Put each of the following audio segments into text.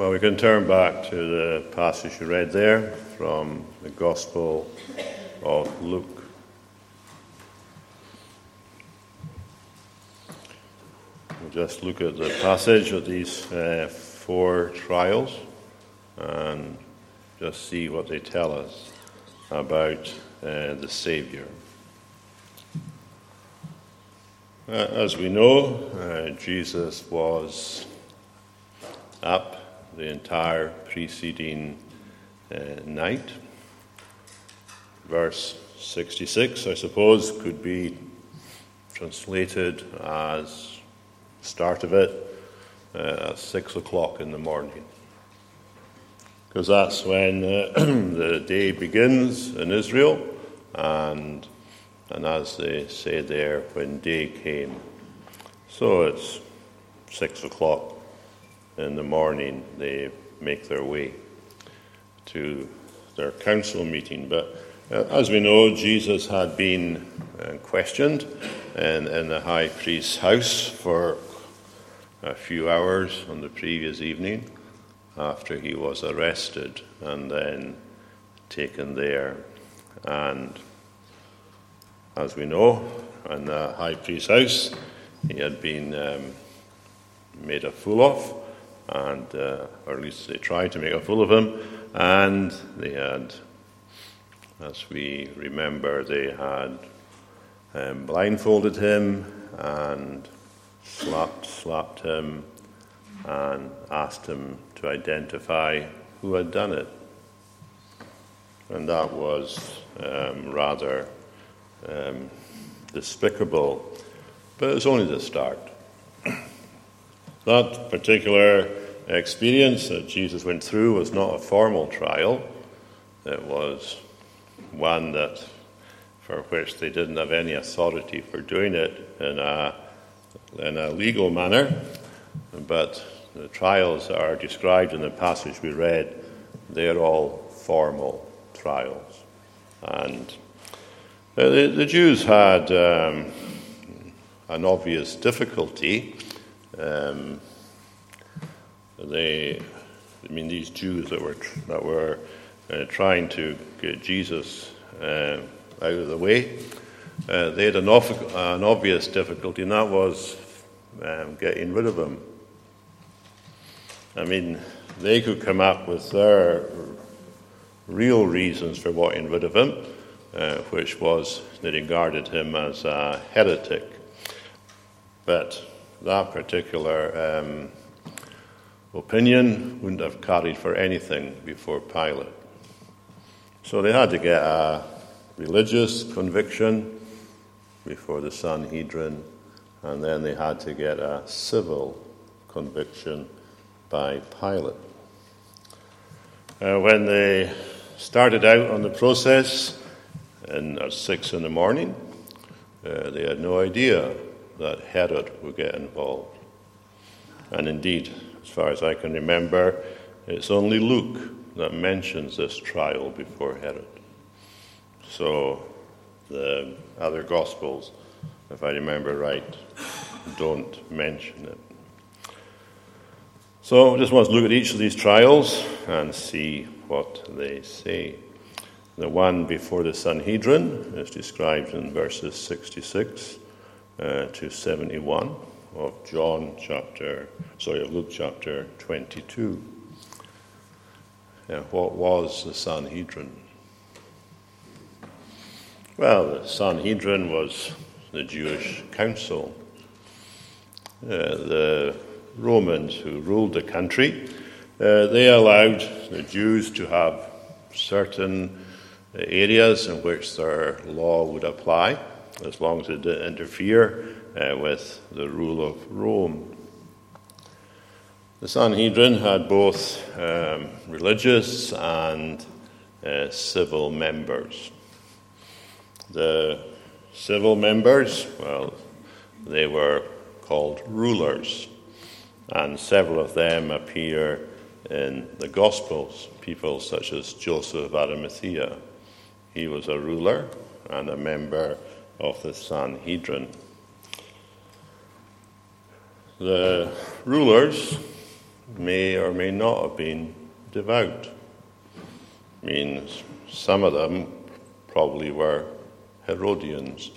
Well, we can turn back to the passage you read there from the Gospel of Luke. We'll just look at the passage of these four trials and just see what they tell us about the Savior. As we know, Jesus was up the entire preceding night. Verse 66, I suppose, could be translated as start of it at 6:00 in the morning, because that's when the day begins in Israel, and as they say there, when day came. So it's 6:00 in the morning they make their way to their council meeting. But as we know, Jesus had been questioned in the high priest's house for a few hours on the previous evening after he was arrested and then taken there. And as we know, in the high priest's house, he had been made a fool of, and or at least they tried to make a fool of him. And they had, as we remember, they had blindfolded him and slapped him and asked him to identify who had done it. And that was rather despicable, but it's only the start. That particular experience that Jesus went through was not a formal trial. It was one that, for which they didn't have any authority for doing it in a legal manner. But the trials that are described in the passage we read, they're all formal trials. And the Jews had an obvious difficulty. These Jews that were trying to get Jesus out of the way, they had an obvious difficulty, and that was getting rid of him. I mean, they could come up with their real reasons for getting rid of him, which was they regarded him as a heretic. But that particular opinion wouldn't have carried for anything before Pilate. So they had to get a religious conviction before the Sanhedrin, and then they had to get a civil conviction by Pilate. When they started out on the process, and at 6:00 a.m, they had no idea that Herod would get involved. And indeed, as far as I can remember, it's only Luke that mentions this trial before Herod. So the other Gospels, if I remember right, don't mention it. So I just want to look at each of these trials and see what they say. The one before the Sanhedrin is described in verses 66 to 71 of Luke chapter 22. What was the Sanhedrin? Well, the Sanhedrin was the Jewish council. The Romans who ruled the country, they allowed the Jews to have certain areas in which their law would apply, as long as it didn't interfere with the rule of Rome. The Sanhedrin had both religious and civil members. The civil members, well, they were called rulers, and several of them appear in the Gospels, people such as Joseph of Arimathea. He was a ruler and a member of the Sanhedrin. The rulers may or may not have been devout. I mean, some of them probably were Herodians,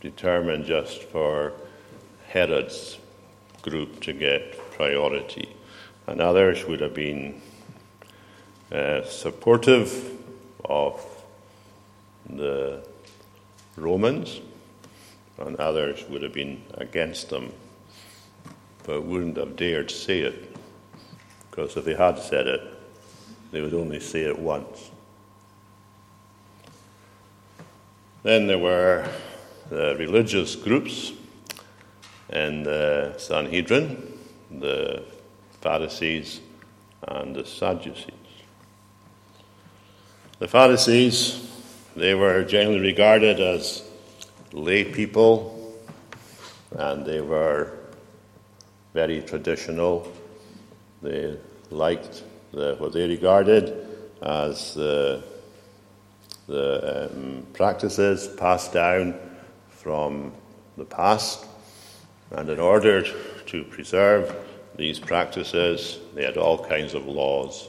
determined just for Herod's group to get priority. And others would have been supportive of the Romans, and others would have been against them, but wouldn't have dared say it, because if they had said it, they would only say it once. Then there were the religious groups in the Sanhedrin, the Pharisees and the Sadducees. The Pharisees, they were generally regarded as lay people, and they were very traditional. They liked what they regarded as the practices passed down from the past. And in order to preserve these practices, they had all kinds of laws,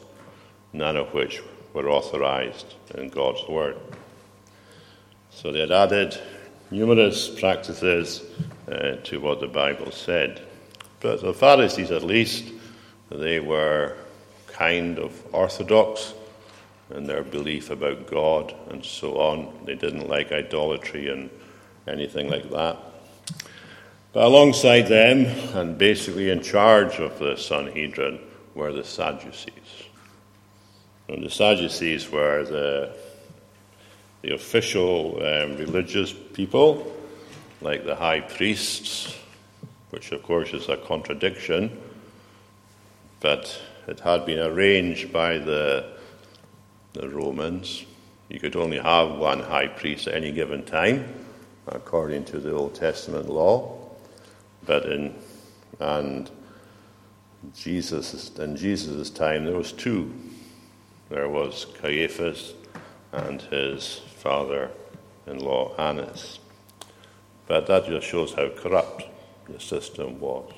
none of which were authorized in God's Word. So they had added numerous practices to what the Bible said. But the Pharisees, at least, they were kind of orthodox in their belief about God and so on. They didn't like idolatry and anything like that. But alongside them, and basically in charge of the Sanhedrin, were the Sadducees. And the Sadducees were the official religious people, like the high priests, which of course is a contradiction, but it had been arranged by the Romans. You could only have one high priest at any given time, according to the Old Testament law. But in Jesus' time, there was two. There was Caiaphas and his father-in-law Annas. But that just shows how corrupt the system was.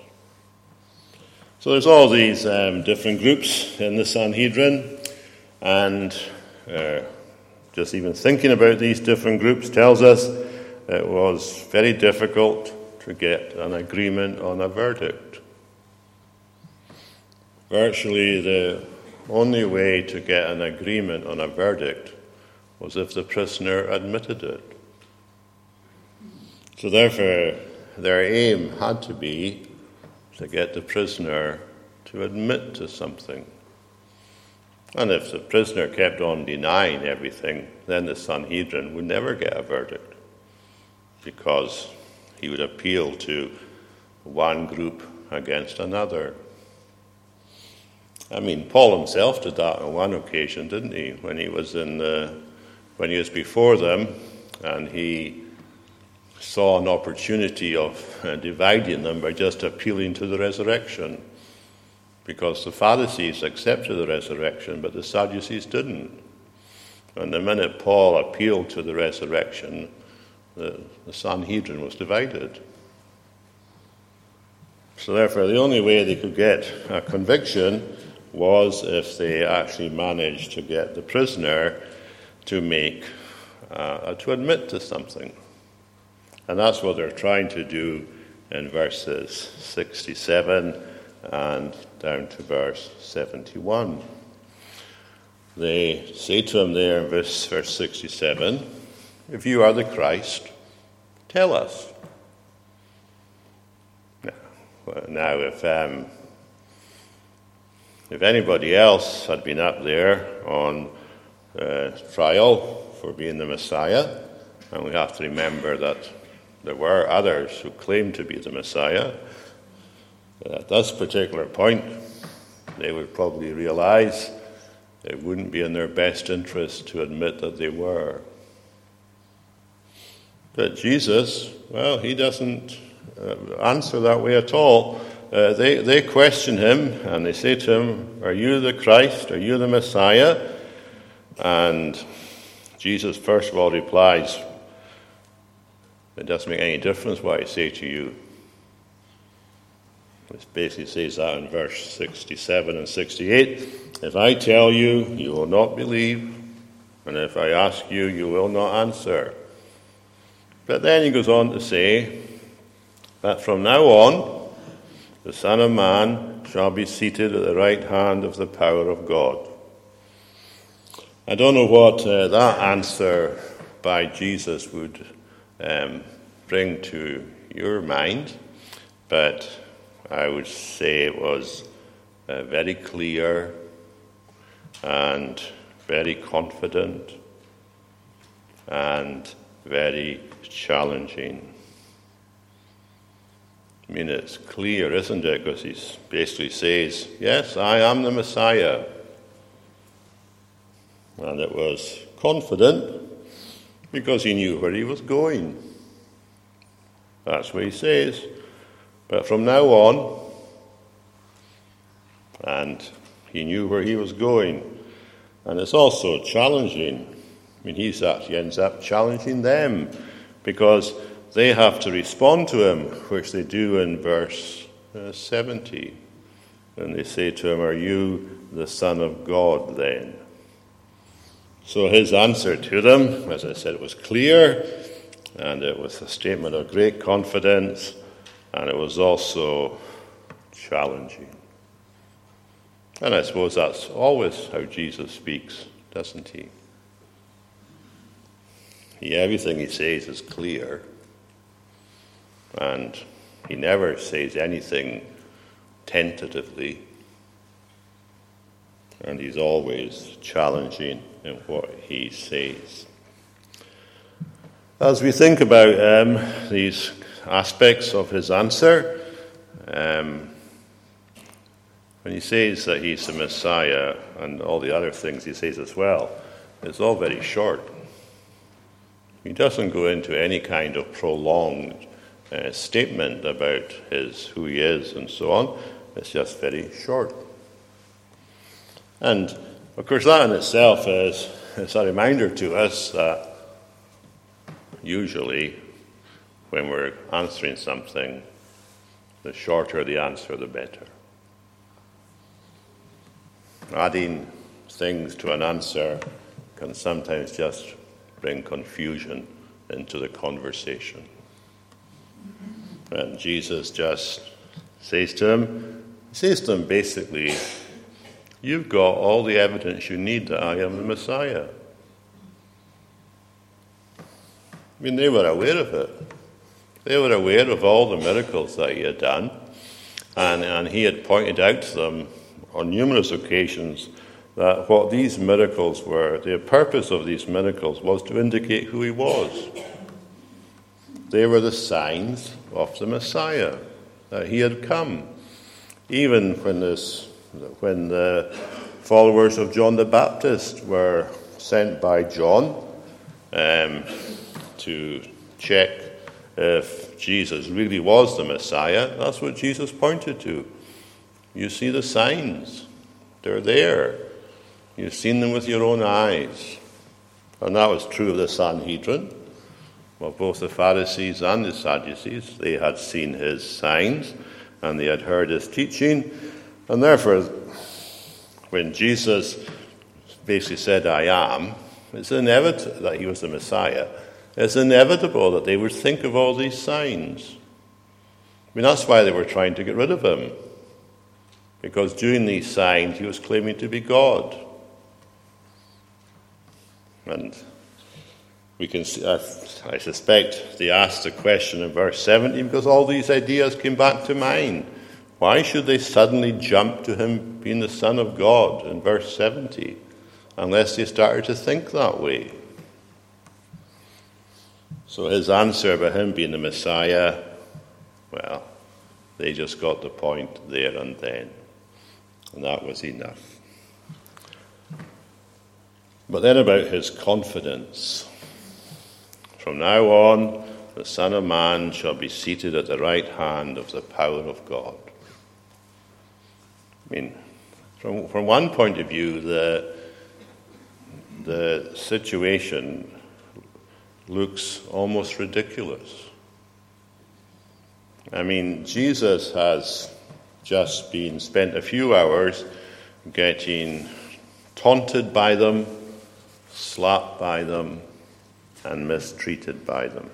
So there's all these different groups in the Sanhedrin, and just even thinking about these different groups tells us it was very difficult to get an agreement on a verdict. Virtually the only way to get an agreement on a verdict was if the prisoner admitted it. So therefore, their aim had to be to get the prisoner to admit to something. And if the prisoner kept on denying everything, then the Sanhedrin would never get a verdict, because he would appeal to one group against another. I mean, Paul himself did that on one occasion, didn't he? When he was before them, and he saw an opportunity of dividing them by just appealing to the resurrection, because the Pharisees accepted the resurrection, but the Sadducees didn't. And the minute Paul appealed to the resurrection, the Sanhedrin was divided. So therefore, the only way they could get a conviction was if they actually managed to get the prisoner to admit to something. And that's what they're trying to do in verses 67 and down to verse 71. They say to him there in verse 67, "If you are the Christ, tell us." Now, if anybody else had been up there on trial for being the Messiah, and we have to remember that there were others who claimed to be the Messiah, at this particular point, they would probably realize it wouldn't be in their best interest to admit that they were. But Jesus, well, he doesn't answer that way at all. They question him, and they say to him, "Are you the Christ? Are you the Messiah?" And Jesus, first of all, replies, "It doesn't make any difference what I say to you. which basically says that in verse 67 and 68. If I tell you, you will not believe, and if I ask you, you will not answer. But then he goes on to say that from now on, the Son of Man shall be seated at the right hand of the power of God. I don't know what that answer by Jesus would bring to your mind, but I would say it was very clear and very confident and very challenging. I mean, it's clear, isn't it? Because he basically says, yes, I am the Messiah. And it was confident because he knew where he was going. That's what he says. But from now on, and he knew where he was going. And it's also challenging. I mean, he ends up challenging them because they have to respond to him, which they do in verse 70. And they say to him, "Are you the Son of God then?" So his answer to them, as I said, was clear, and it was a statement of great confidence, and it was also challenging. And I suppose that's always how Jesus speaks, doesn't he? Everything he says is clear. And he never says anything tentatively. And he's always challenging in what he says. As we think about these aspects of his answer, when he says that he's the Messiah and all the other things he says as well, it's all very short. He doesn't go into any kind of prolonged statement about who he is and so on. It's just very short. And, of course, that in itself is a reminder to us that usually when we're answering something, the shorter the answer, the better. Adding things to an answer can sometimes just bring confusion into the conversation. And Jesus just says to him basically, you've got all the evidence you need that I am the Messiah. I mean, they were aware of it. They were aware of all the miracles that he had done, and he had pointed out to them on numerous occasions that what these miracles were, the purpose of these miracles was to indicate who he was. They were the signs of the Messiah, that he had come. Even when the followers of John the Baptist were sent by John to check if Jesus really was the Messiah, that's what Jesus pointed to. You see the signs. They're there. You've seen them with your own eyes. And that was true of the Sanhedrin. Well, both the Pharisees and the Sadducees, they had seen his signs and they had heard his teaching. And therefore, when Jesus basically said, I am, it's inevitable that he was the Messiah. It's inevitable that they would think of all these signs. I mean, that's why they were trying to get rid of him. Because doing these signs, he was claiming to be God. And we can see, I suspect they asked the question in verse 70 because all these ideas came back to mind. Why should they suddenly jump to him being the Son of God in verse 70 unless they started to think that way? So his answer about him being the Messiah, well, they just got the point there and then. And that was enough. But then about his confidence. From now on, the Son of Man shall be seated at the right hand of the power of God. I mean, from one point of view, the situation looks almost ridiculous. I mean, Jesus has just been spent a few hours getting taunted by them, slapped by them, and mistreated by them.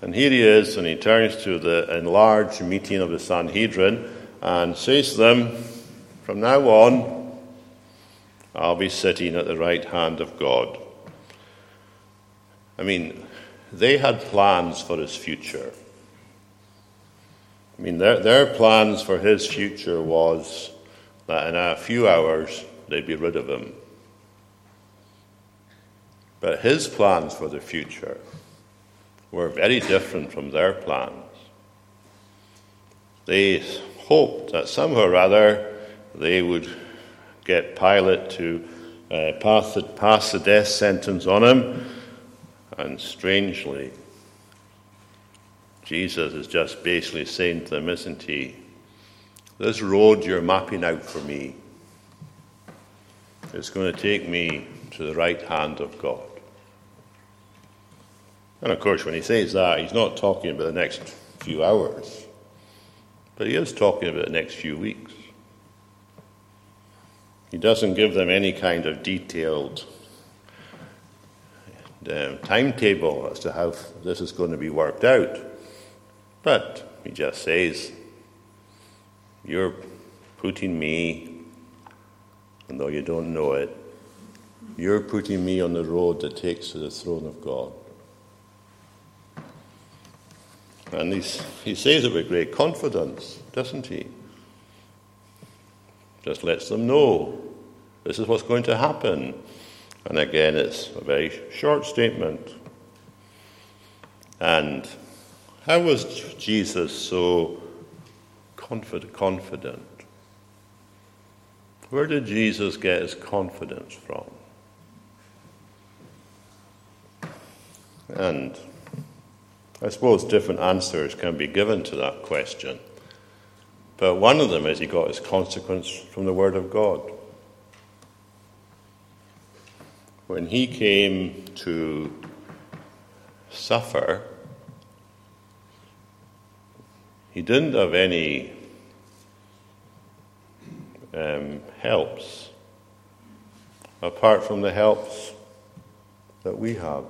And here he is, and he turns to the enlarged meeting of the Sanhedrin and says to them, "From now on, I'll be sitting at the right hand of God." I mean, they had plans for his future. I mean, their plans for his future was that in a few hours they'd be rid of him. But his plans for the future were very different from their plans. They hoped that somehow or other they would get Pilate to pass the death sentence on him. And strangely, Jesus is just basically saying to them, isn't he? This road you're mapping out for me is going to take me to the right hand of God. And of course, when he says that, he's not talking about the next few hours, but he is talking about the next few weeks. He doesn't give them any kind of detailed timetable as to how this is going to be worked out. But he just says, you're putting me, and though you don't know it, you're putting me on the road that takes to the throne of God. And he says it with great confidence, doesn't he? Just lets them know this is what's going to happen. And again, it's a very short statement. And how was Jesus so confident? Where did Jesus get his confidence from? And I suppose different answers can be given to that question. But one of them is he got his consequence from the Word of God. When he came to suffer, he didn't have any helps apart from the helps that we have.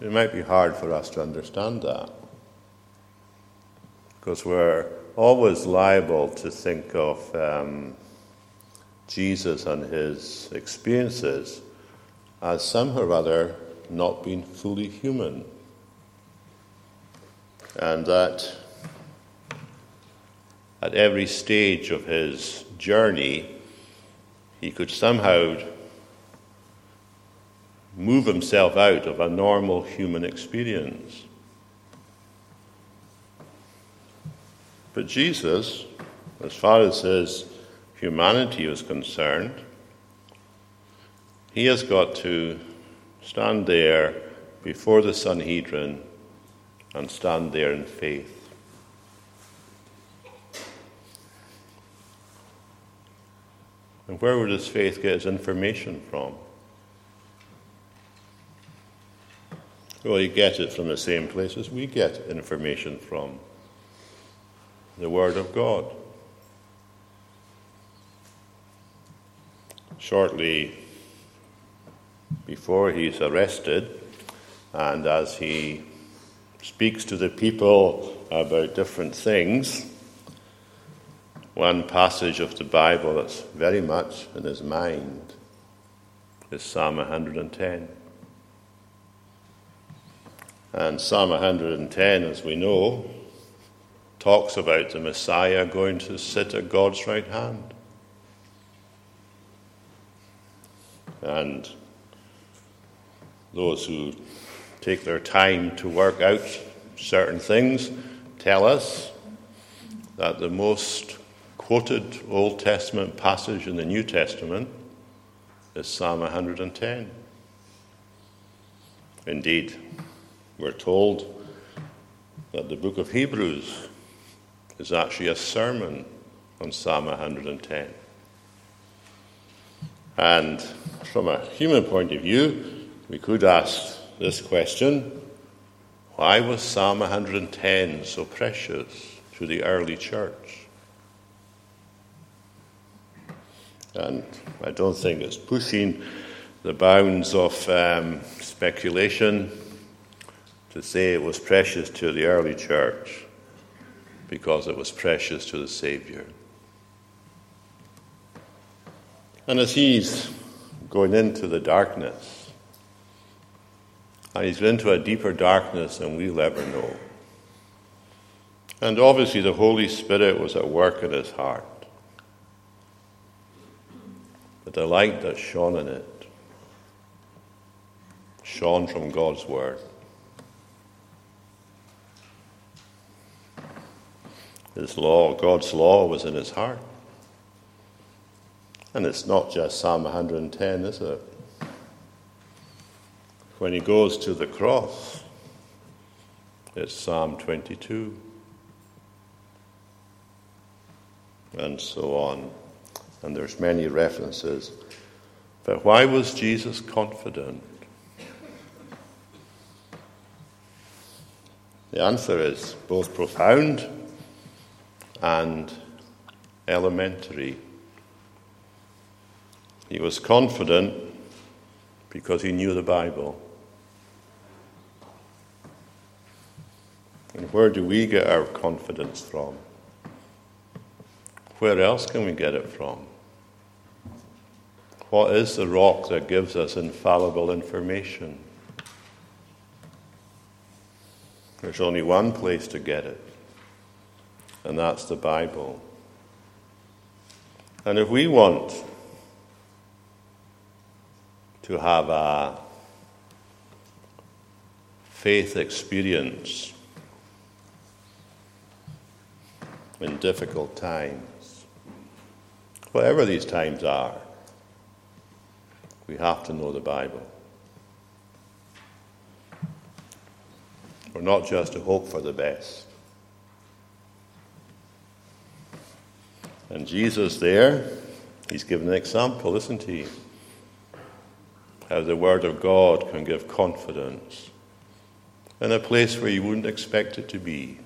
It might be hard for us to understand that, because we're always liable to think of Jesus and his experiences as somehow or other not being fully human, and that at every stage of his journey he could somehow move himself out of a normal human experience. But Jesus, as far as his humanity was concerned, he has got to stand there before the Sanhedrin and stand there in faith. And where would his faith get his information from? Well, he gets it from the same places we get information from. The Word of God. Shortly before he's arrested, and as he speaks to the people about different things, one passage of the Bible that's very much in his mind is Psalm 110. And Psalm 110, as we know, talks about the Messiah going to sit at God's right hand. And those who take their time to work out certain things tell us that the most quoted Old Testament passage in the New Testament is Psalm 110. Indeed, we're told that the book of Hebrews is actually a sermon on Psalm 110. And from a human point of view, we could ask this question, Why was Psalm 110 so precious to the early church? And I don't think it's pushing the bounds of speculation to say it was precious to the early church because it was precious to the Savior. And as he's going into the darkness, and he's into a deeper darkness than we'll ever know. And obviously the Holy Spirit was at work in his heart. But the light that shone in it, shone from God's Word. His law, God's law, was in his heart. And it's not just Psalm 110, is it? When he goes to the cross, it's Psalm 22, and so on. And there's many references. But why was Jesus confident? The answer is both profound and elementary. He was confident because he knew the Bible. And where do we get our confidence from? Where else can we get it from? What is the rock that gives us infallible information? There's only one place to get it, and that's the Bible. And if we want to have a faith experience in difficult times, whatever these times are, we have to know the Bible. We're not just to hope for the best. And Jesus there, he's given an example, isn't he? How the Word of God can give confidence in a place where you wouldn't expect it to be.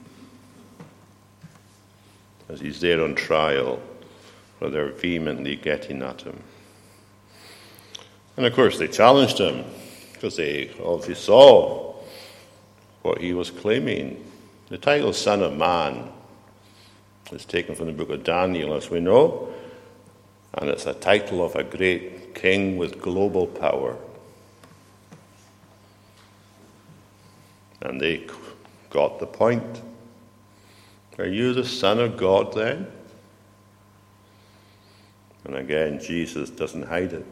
As he's there on trial, where they're vehemently getting at him. And of course they challenged him, because they obviously saw what he was claiming. The title Son of Man is taken from the book of Daniel, as we know, and it's a title of a great king with global power. And they got the point. Are you the Son of God then? And again, Jesus doesn't hide it.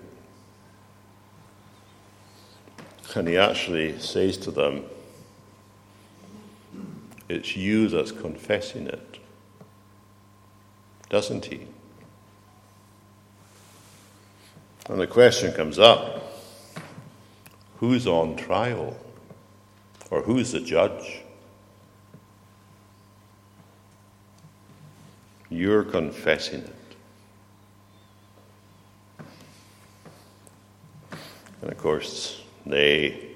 And he actually says to them, it's you that's confessing it. Doesn't he? And the question comes up, who's on trial? Or who's the judge? You're confessing it. And of course, they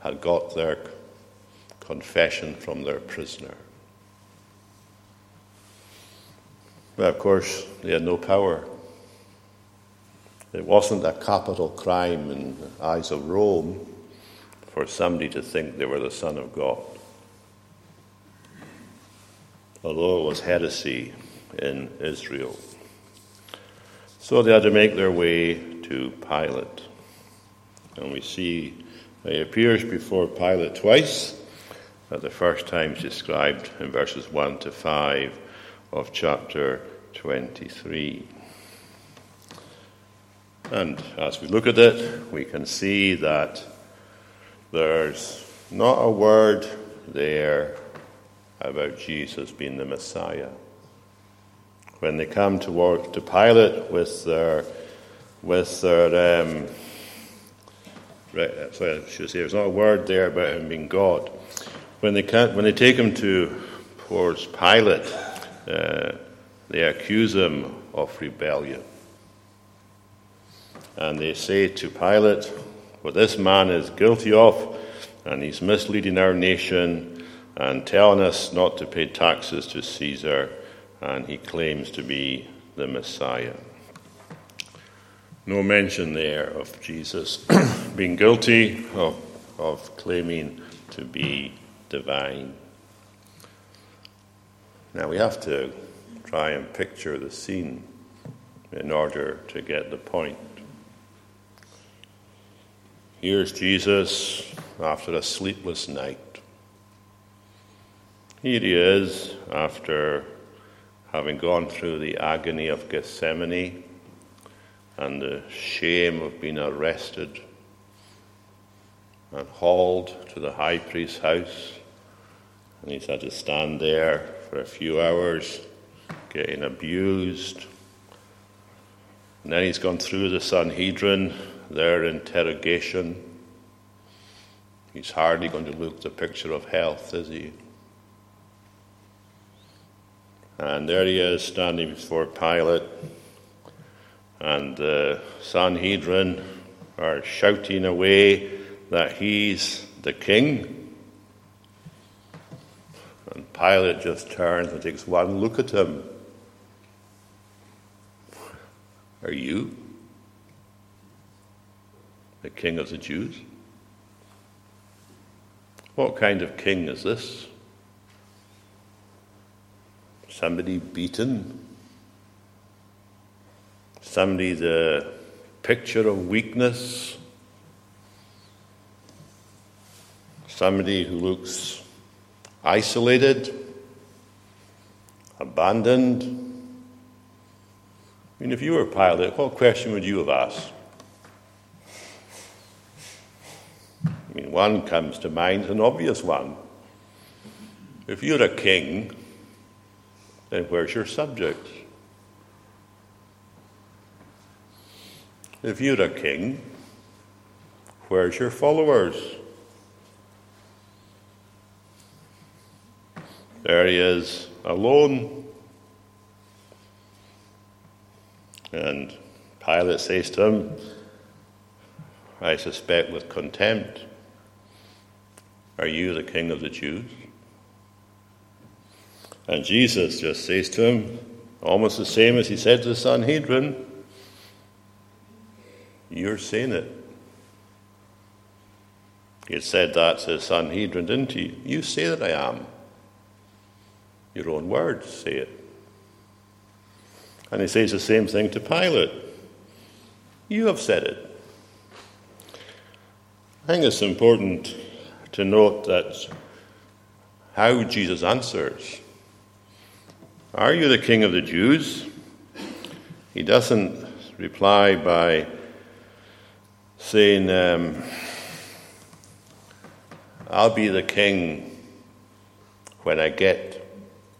had got their confession from their prisoner. But of course, they had no power. It wasn't a capital crime in the eyes of Rome for somebody to think they were the Son of God. Although it was heresy in Israel. So they had to make their way to Pilate. And we see he appears before Pilate twice, but the first time is described in verses 1 to 5 of chapter 23. And as we look at it, we can see that there's not a word there about Jesus being the Messiah. When they come to Pilate there's not a word there about him being God. When they take him towards Pilate, they accuse him of rebellion. And they say to Pilate, what this man is guilty of and he's misleading our nation and telling us not to pay taxes to Caesar, and he claims to be the Messiah. No mention there of Jesus being guilty of claiming to be divine. Now we have to try and picture the scene in order to get the point. Here's Jesus after a sleepless night. Here he is after having gone through the agony of Gethsemane and the shame of being arrested and hauled to the high priest's house. And he's had to stand there for a few hours, getting abused. And then he's gone through the Sanhedrin, their interrogation. He's hardly going to look the picture of health, is he? And there he is, standing before Pilate. And the Sanhedrin are shouting away that he's the king. And Pilate just turns and takes one look at him. Are you the king of the Jews? What kind of king is this? Somebody beaten? Somebody the picture of weakness? Somebody who looks isolated, abandoned? I mean, if you were Pilate, what question would you have asked? I mean, one comes to mind, an obvious one. If you're a king, then where's your subject? If you're a king, where's your followers? There he is, alone. And Pilate says to him, I suspect with contempt, are you the king of the Jews? And Jesus just says to him, almost the same as he said to the Sanhedrin, you're saying it. You said that to the Sanhedrin, didn't you? You say that I am. Your own words say it. And he says the same thing to Pilate. You have said it. I think it's important to note that how Jesus answers. Are you the king of the Jews? He doesn't reply by saying, I'll be the king when I get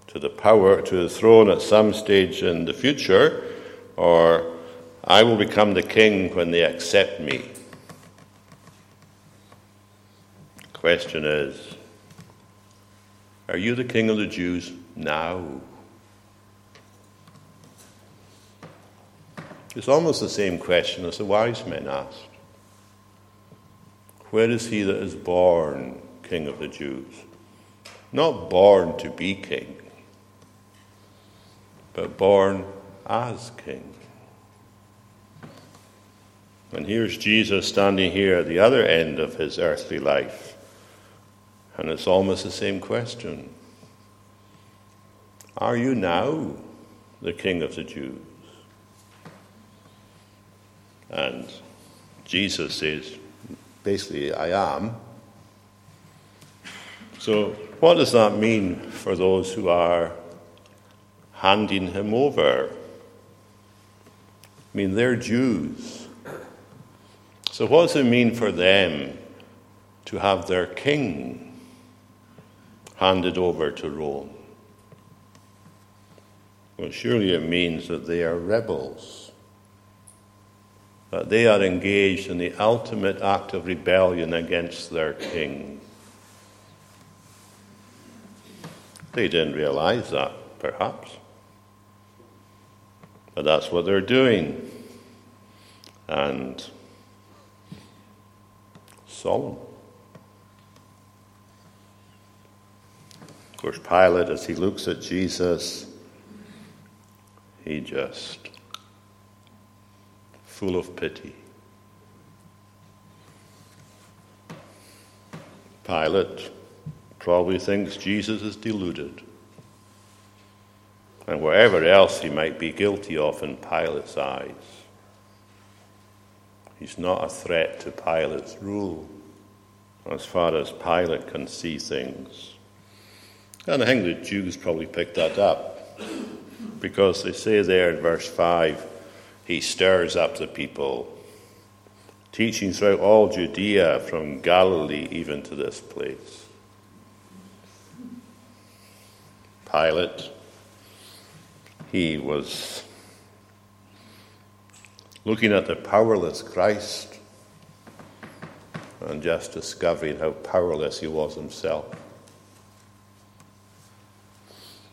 to the power, to the throne at some stage in the future, or I will become the king when they accept me. The question is, are you the king of the Jews now? It's almost the same question as the wise men asked. Where is he that is born king of the Jews? Not born to be king, but born as king. And here's Jesus standing here at the other end of his earthly life. And it's almost the same question. Are you now the king of the Jews? And Jesus says, basically, I am. So what does that mean for those who are handing him over? I mean, they're Jews. So what does it mean for them to have their king handed over to Rome? Well, surely it means that they are rebels, that they are engaged in the ultimate act of rebellion against their king. They didn't realize that, perhaps. But that's what they're doing. And solemn. course, Pilate, as he looks at Jesus, he just, full of pity. Pilate probably thinks Jesus is deluded. And wherever else he might be guilty of in Pilate's eyes, he's not a threat to Pilate's rule, as far as Pilate can see things. And I think the Jews probably picked that up, because they say there in verse 5, he stirs up the people, teaching throughout all Judea, from Galilee even to this place. Pilate, he was looking at the powerless Christ and just discovering how powerless he was himself.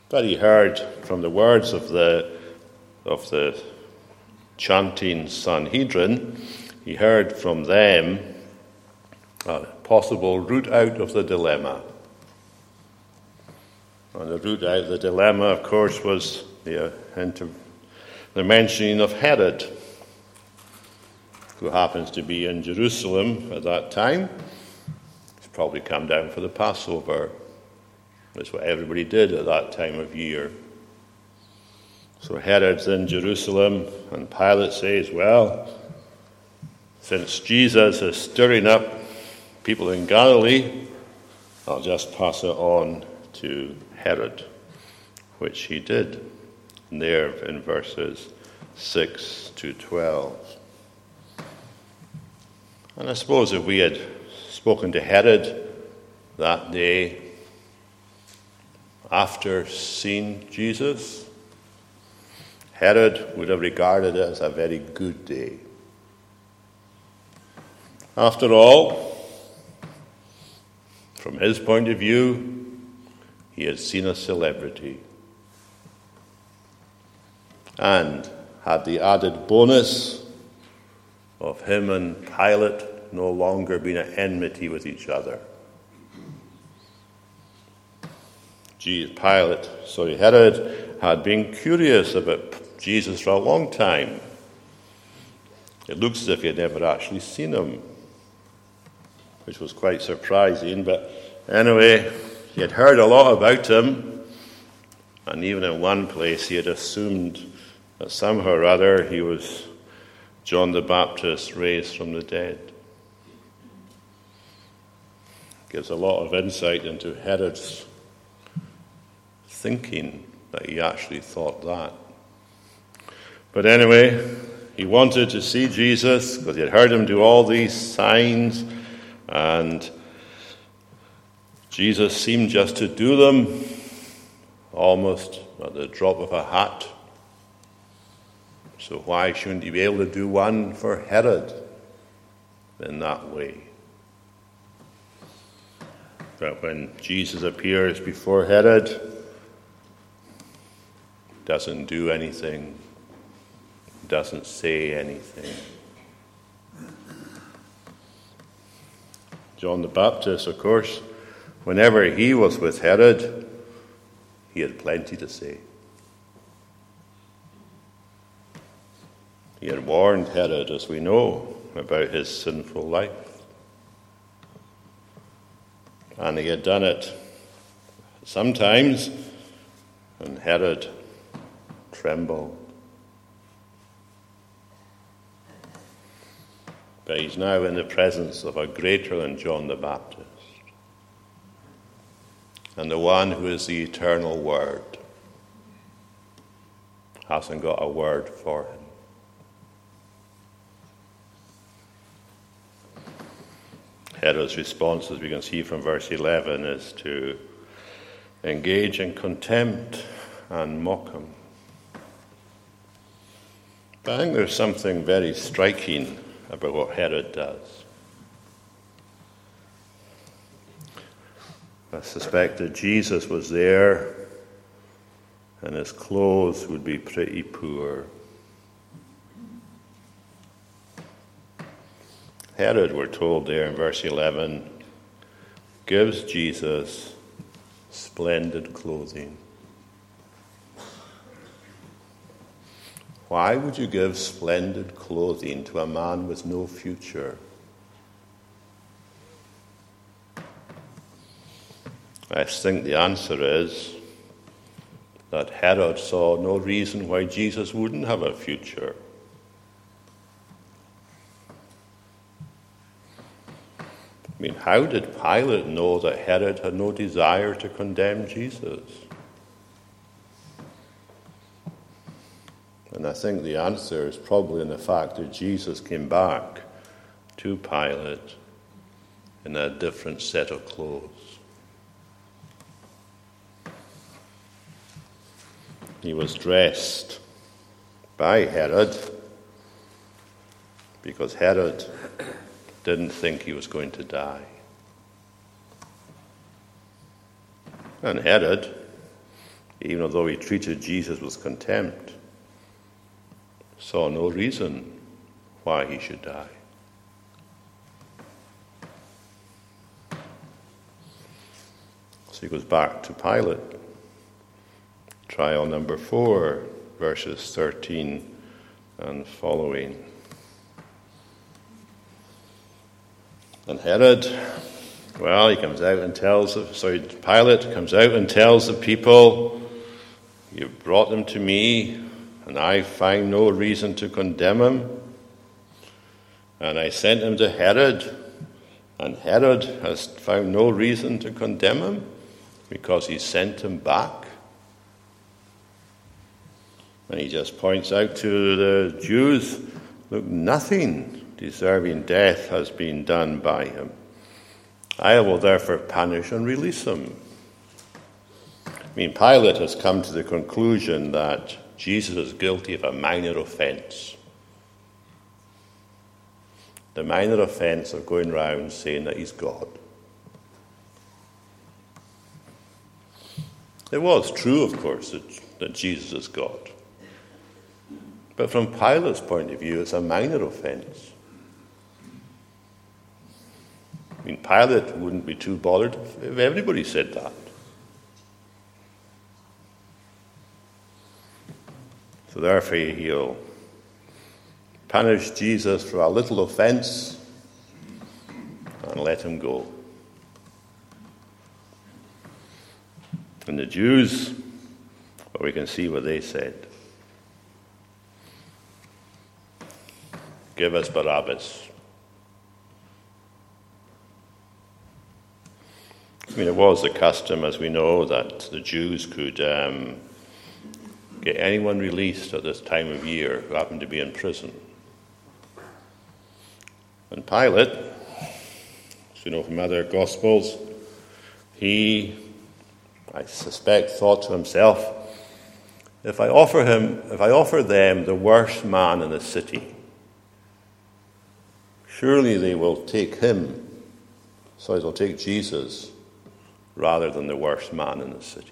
But he heard from the words of the chanting Sanhedrin, he heard from them a possible route out of the dilemma. And the route out of the dilemma, of course, was the mentioning of Herod, who happens to be in Jerusalem at that time. He's probably come down for the Passover. That's what everybody did at that time of year. So Herod's in Jerusalem, and Pilate says, well, since Jesus is stirring up people in Galilee, I'll just pass it on to Herod, which he did. And there in verses 6 to 12. And I suppose if we had spoken to Herod that day after seeing Jesus, Herod would have regarded it as a very good day. After all, from his point of view, he had seen a celebrity and had the added bonus of him and Pilate no longer being at enmity with each other. Herod had been curious about Jesus for a long time. It looks as if he had never actually seen him, which was quite surprising, but anyway, he had heard a lot about him, and even in one place he had assumed that somehow or other he was John the Baptist raised from the dead. Gives a lot of insight into Herod's thinking, that he actually thought that. But anyway, he wanted to see Jesus because he had heard him do all these signs, and Jesus seemed just to do them almost at the drop of a hat. So why shouldn't he be able to do one for Herod in that way? But when Jesus appears before Herod, doesn't do anything, doesn't say anything. John the Baptist, of course, whenever he was with Herod, he had plenty to say. He had warned Herod, as we know, about his sinful life. And he had done it sometimes, and Herod trembled. But he's now in the presence of a greater than John the Baptist, and the one who is the eternal Word hasn't got a word for him. Herod's response, as we can see from verse 11, is to engage in contempt and mock him. But I think there's something very striking about what Herod does. I suspect that Jesus was there, and his clothes would be pretty poor. Herod, we're told there in verse 11, gives Jesus splendid clothing. Why would you give splendid clothing to a man with no future? I think the answer is that Herod saw no reason why Jesus wouldn't have a future. I mean, how did Pilate know that Herod had no desire to condemn Jesus? And I think the answer is probably in the fact that Jesus came back to Pilate in a different set of clothes. He was dressed by Herod because Herod didn't think he was going to die. And Herod, even though he treated Jesus with contempt, saw no reason why he should die. So he goes back to Pilate. Trial number 4, verses 13 and following. And Herod, Pilate comes out and tells the people, "You've brought them to me, and I find no reason to condemn him. And I sent him to Herod, and Herod has found no reason to condemn him, because he sent him back." And he just points out to the Jews, look, nothing deserving death has been done by him. I will therefore punish and release him. I mean, Pilate has come to the conclusion that Jesus is guilty of a minor offence. The minor offence of going around saying that he's God. It was true, of course, that Jesus is God. But from Pilate's point of view, it's a minor offence. I mean, Pilate wouldn't be too bothered if everybody said that. So therefore he'll punish Jesus for a little offence and let him go. And the Jews, well, we can see what they said. Give us Barabbas. I mean, it was the custom, as we know, that the Jews could get anyone released at this time of year who happened to be in prison. And Pilate, as we know from other Gospels, he, I suspect, thought to himself, if I offer them the worst man in the city, surely they will take him, so they'll take Jesus, rather than the worst man in the city.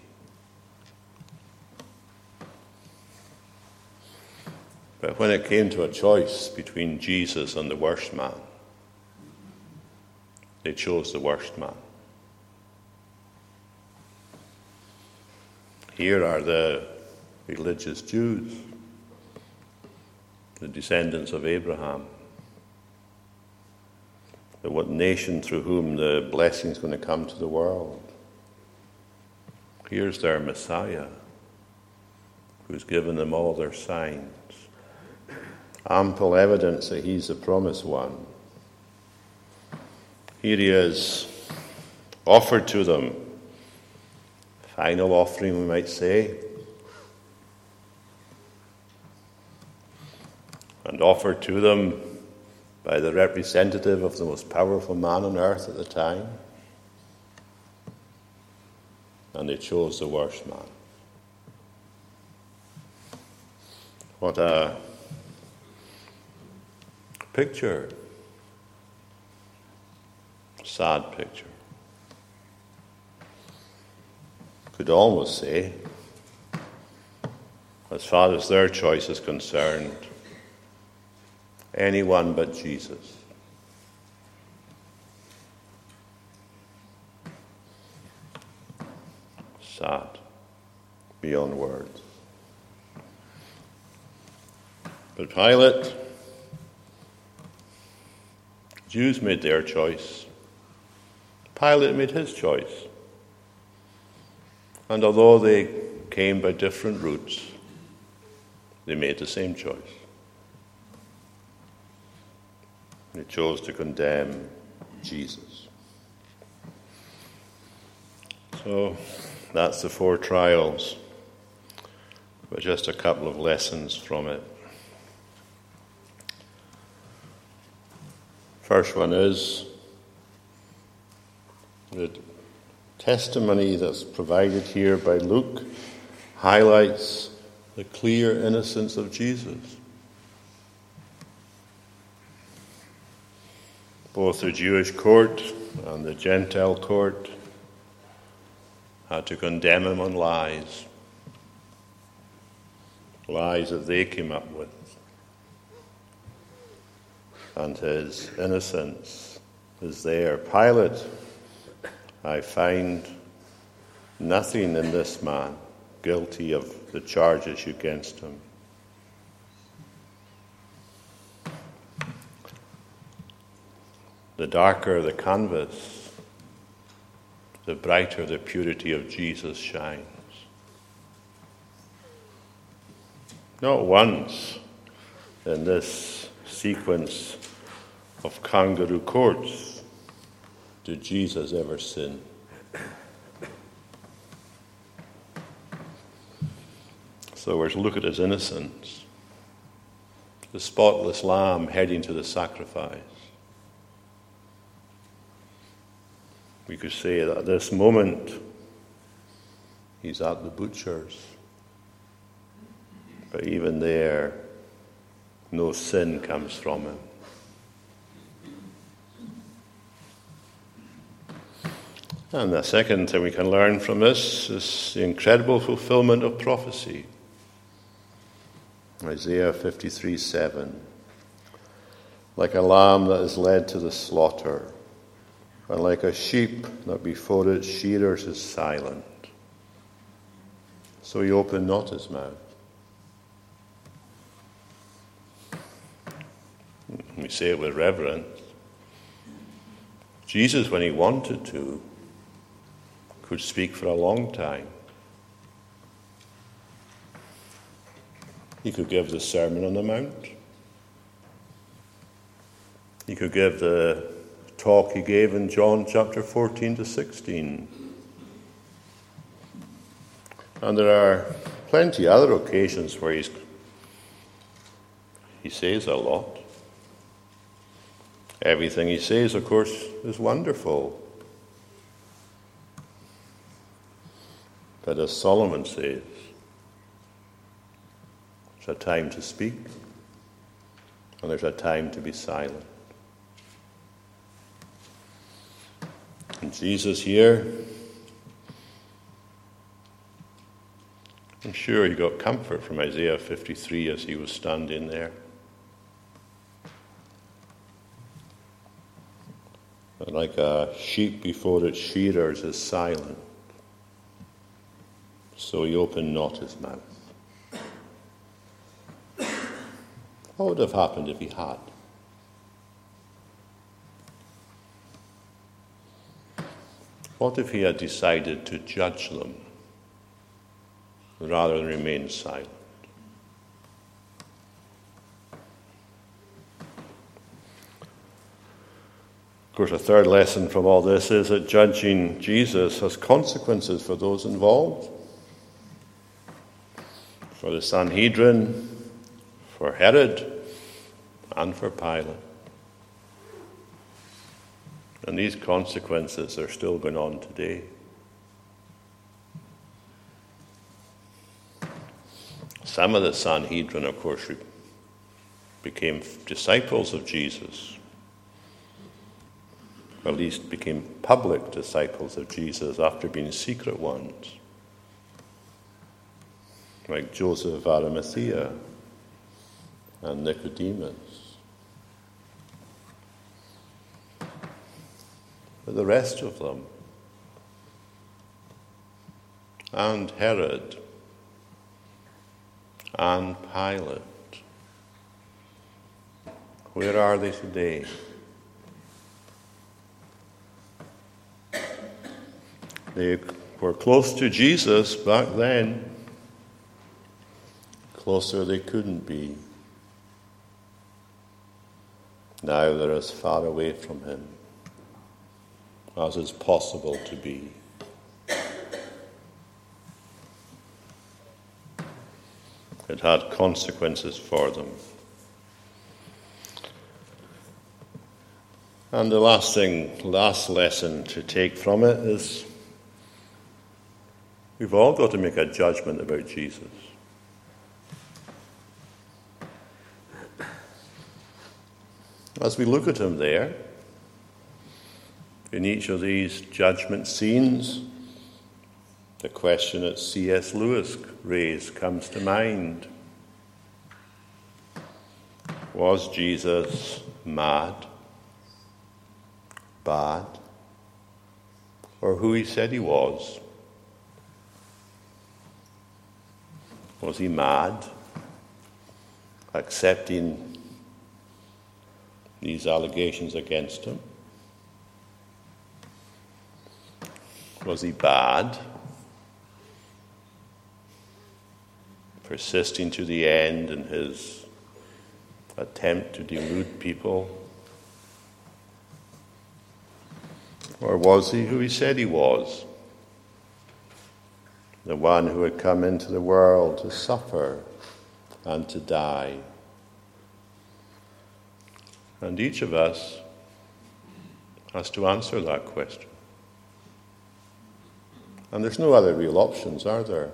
But when it came to a choice between Jesus and the worst man, they chose the worst man. Here are the religious Jews, the descendants of Abraham, the nation through whom the blessing is going to come to the world. Here's their Messiah, who's given them all their signs. Ample evidence that he's the promised one. Here he is, offered to them. Final offering, we might say. And offered to them by the representative of the most powerful man on earth at the time. And they chose the worst man. What a picture. Sad picture. Could almost say, as far as their choice is concerned, anyone but Jesus. sad beyond words. But Pilate, Jews made their choice. Pilate made his choice. And although they came by different routes, they made the same choice. They chose to condemn Jesus. So that's the four trials, but just a couple of lessons from it. First one is the testimony that's provided here by Luke highlights the clear innocence of Jesus. Both the Jewish court and the Gentile court had to condemn him on lies that they came up with. And his innocence is there. Pilate, I find nothing in this man guilty of the charges against him. The darker the canvas, the brighter the purity of Jesus shines. Not once in this sequence of kangaroo courts did Jesus ever sin. So we're to look at his innocence, the spotless lamb heading to the sacrifice. We could say that at this moment, he's at the butcher's. But even there, no sin comes from him. And the second thing we can learn from this is the incredible fulfillment of prophecy. Isaiah 53:7. Like a lamb that is led to the slaughter, and like a sheep that before its shearers is silent, so he opened not his mouth. We say it with reverence. Jesus, when he wanted to, could speak for a long time. He could give the Sermon on the Mount. He could give the talk he gave in John chapter 14-16. And there are plenty other occasions where he says a lot. Everything he says, of course, is wonderful. But as Solomon says, it's a time to speak, and there's a time to be silent. And Jesus here, I'm sure he got comfort from Isaiah 53 as he was standing there. And like a sheep before its shearers is silent, so he opened not his mouth. What would have happened if he had? What if he had decided to judge them rather than remain silent? Of course, a third lesson from all this is that judging Jesus has consequences for those involved. For the Sanhedrin, for Herod, and for Pilate. And these consequences are still going on today. Some of the Sanhedrin, of course, became disciples of Jesus, or at least became public disciples of Jesus after being secret ones, like Joseph of Arimathea and Nicodemus. The rest of them and Herod and Pilate. Where are they today? They were close to Jesus back then. Closer they couldn't be. Now they're as far away from him as is possible to be. It had consequences for them. And the last lesson to take from it is we've all got to make a judgment about Jesus. As we look at him there, in each of these judgment scenes, the question that C.S. Lewis raised comes to mind. Was Jesus mad, bad, or who he said he was? Was he mad, accepting these allegations against him? Was he bad, persisting to the end in his attempt to delude people? Or was he who he said he was, the one who had come into the world to suffer and to die? And each of us has to answer that question. And there's no other real options, are there?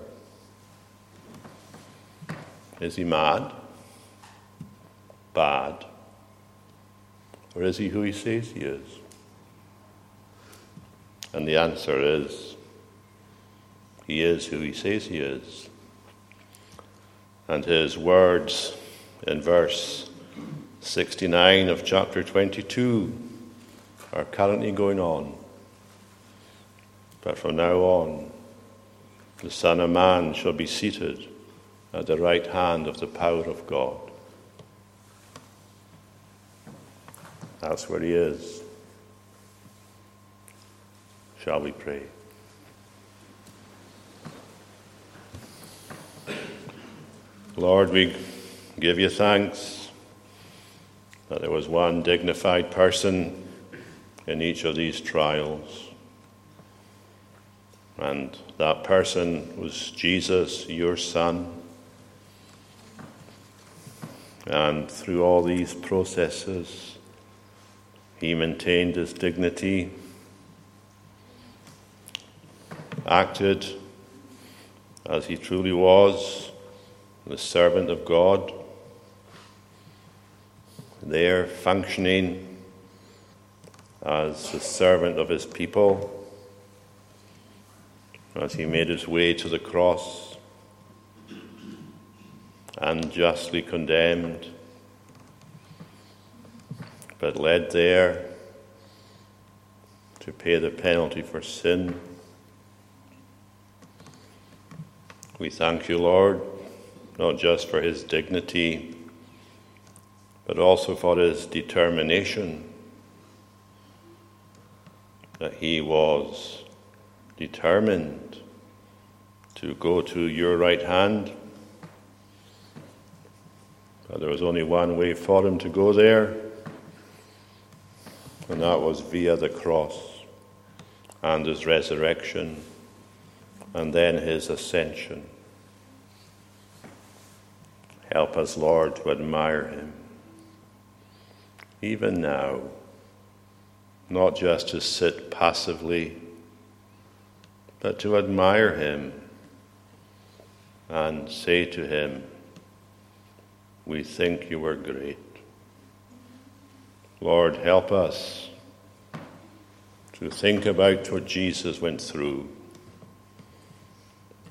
Is he mad, bad, or is he who he says he is? And the answer is, he is who he says he is. And his words in verse 69 of chapter 22 are currently going on. But from now on, the Son of Man shall be seated at the right hand of the power of God. That's where he is. Shall we pray? Lord, we give you thanks that there was one dignified person in each of these trials. And that person was Jesus, your Son. And through all these processes, he maintained his dignity, acted as he truly was, the servant of God, there functioning as the servant of his people, as he made his way to the cross, unjustly condemned, but led there to pay the penalty for sin. We thank you, Lord, not just for his dignity, but also for his determination, that he was determined to go to your right hand. But there was only one way for him to go there, and that was via the cross and his resurrection and then his ascension. Help us, Lord, to admire him, even now, not just to sit passively, but to admire him and say to him, we think you were great. Lord, help us to think about what Jesus went through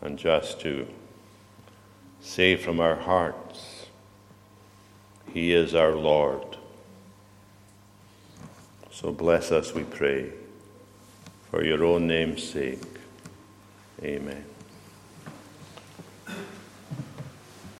and just to say from our hearts, he is our Lord. So bless us, we pray, for your own name's sake. Amen.